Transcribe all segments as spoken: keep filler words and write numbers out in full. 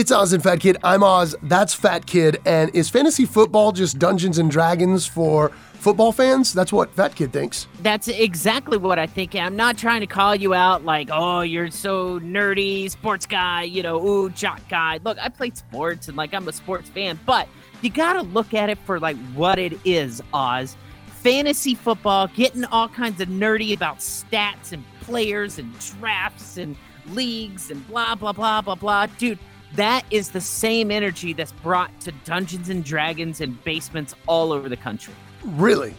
It's Oz and Fat Kid. I'm Oz. That's Fat Kid. And is fantasy football just Dungeons and Dragons for football fans? That's what Fat Kid thinks. That's exactly what I think. I'm not trying to call you out like, oh, you're so nerdy, sports guy, you know, ooh, jock guy. Look, I played sports and like I'm a sports fan, but you got to look at it for like what it is, Oz. Fantasy football, getting all kinds of nerdy about stats and players and drafts and leagues and blah, blah, blah, blah, blah. Dude, that is the same energy that's brought to Dungeons and Dragons and basements all over the country. Really?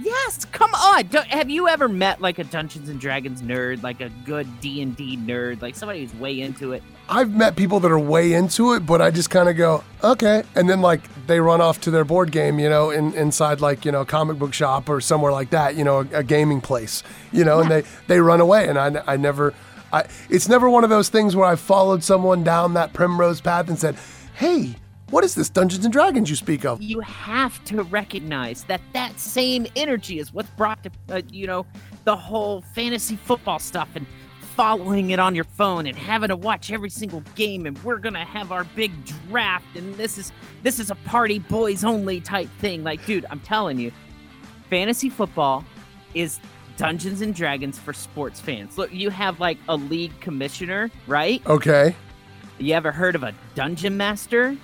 Yes, come on. Don't, have you ever met like a Dungeons and Dragons nerd, like a good D and D nerd, like somebody who's way into it? I've met people that are way into it, but I just kind of go, okay. And then like they run off to their board game, you know, in, inside like, you know, a comic book shop or somewhere like that, you know, a, a gaming place, you know, yeah. and they, they run away. And I, I never, I, it's never one of those things where I followed someone down that primrose path and said, hey, what is this Dungeons and Dragons you speak of? You have to recognize that that same energy is what's brought to, uh, you know, the whole fantasy football stuff and following it on your phone and having to watch every single game, and we're gonna have our big draft, and this is this is a party boys only type thing. Like, dude, I'm telling you, fantasy football is Dungeons and Dragons for sports fans. Look, you have like a league commissioner, right? Okay. You ever heard of a dungeon master?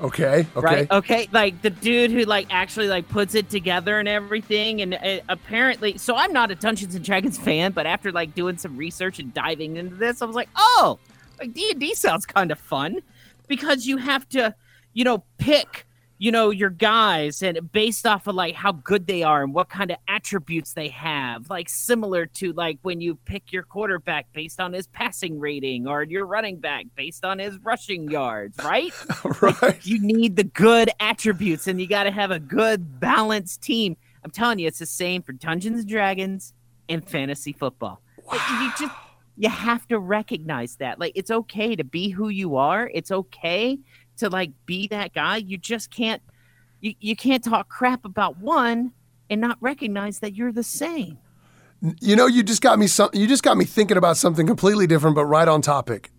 Okay. Okay. Right? Okay. Like the dude who like actually like puts it together and everything. And uh, apparently, so I'm not a Dungeons and Dragons fan, but after like doing some research and diving into this, I was like, oh, like D and D sounds kind of fun because you have to, you know, pick, you know, your guys and based off of like how good they are and what kind of attributes they have, like similar to like when you pick your quarterback based on his passing rating or your running back based on his rushing yards, right? Right. Like, you need the good attributes and you got to have a good balanced team. I'm telling you, it's the same for Dungeons and Dragons and fantasy football. Wow. You just, you have to recognize that. Like, it's okay to be who you are. It's okay to like be that guy. You just can't, you, you can't talk crap about one and not recognize that you're the same. You know, you just got me some, you just got me thinking about something completely different, but right on topic.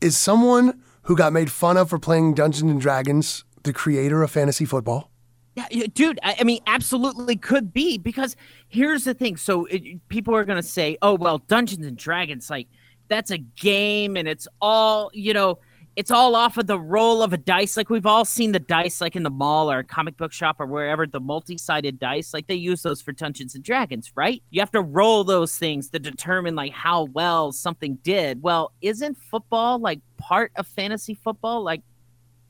Is someone who got made fun of for playing Dungeons and Dragons the creator of fantasy football? Yeah, dude, I, I mean, absolutely could be, because here's the thing. So it, people are going to say, oh, well, Dungeons and Dragons, like that's a game and it's all, you know, it's all off of the roll of a dice. Like we've all seen the dice like in the mall or a comic book shop or wherever, the multi-sided dice, like they use those for Dungeons and Dragons, right? You have to roll those things to determine like how well something did. Well, isn't football like part of fantasy football? Like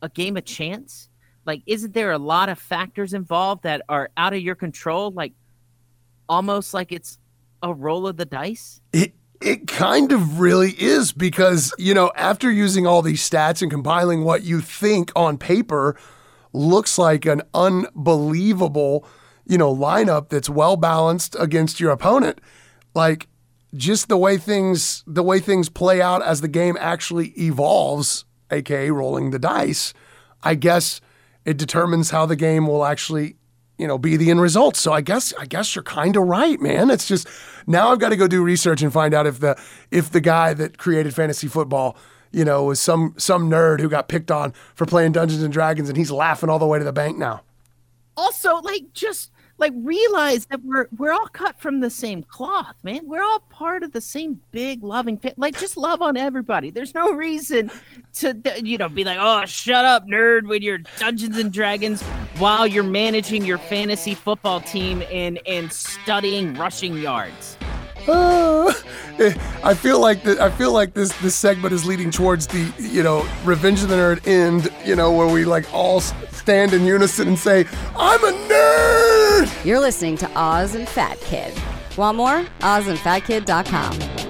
a game of chance? Like, isn't there a lot of factors involved that are out of your control? Like almost like it's a roll of the dice? It- It kind of really is, because, you know, after using all these stats and compiling what you think on paper looks like an unbelievable, you know, lineup that's well balanced against your opponent, like just the way things the way things play out as the game actually evolves, aka rolling the dice, I guess it determines how the game will actually, you know, be the end result. So I guess I guess you're kind of right, man. It's just now I've got to go do research and find out if the if the guy that created fantasy football, you know, was some some nerd who got picked on for playing Dungeons and Dragons, and he's laughing all the way to the bank now. Also, like, just like realize that we're we're all cut from the same cloth, man. We're all part of the same big loving family. Like, just love on everybody. There's no reason to, you know, be like, oh, shut up, nerd, when you're Dungeons and Dragons, while you're managing your fantasy football team and, and studying rushing yards. Uh, I feel like that. I feel like this this segment is leading towards the, you know, Revenge of the Nerd end, you know, where we like all stand in unison and say, I'm a nerd! You're listening to Oz and Fat Kid. Want more? Oz and Fat Kid dot com.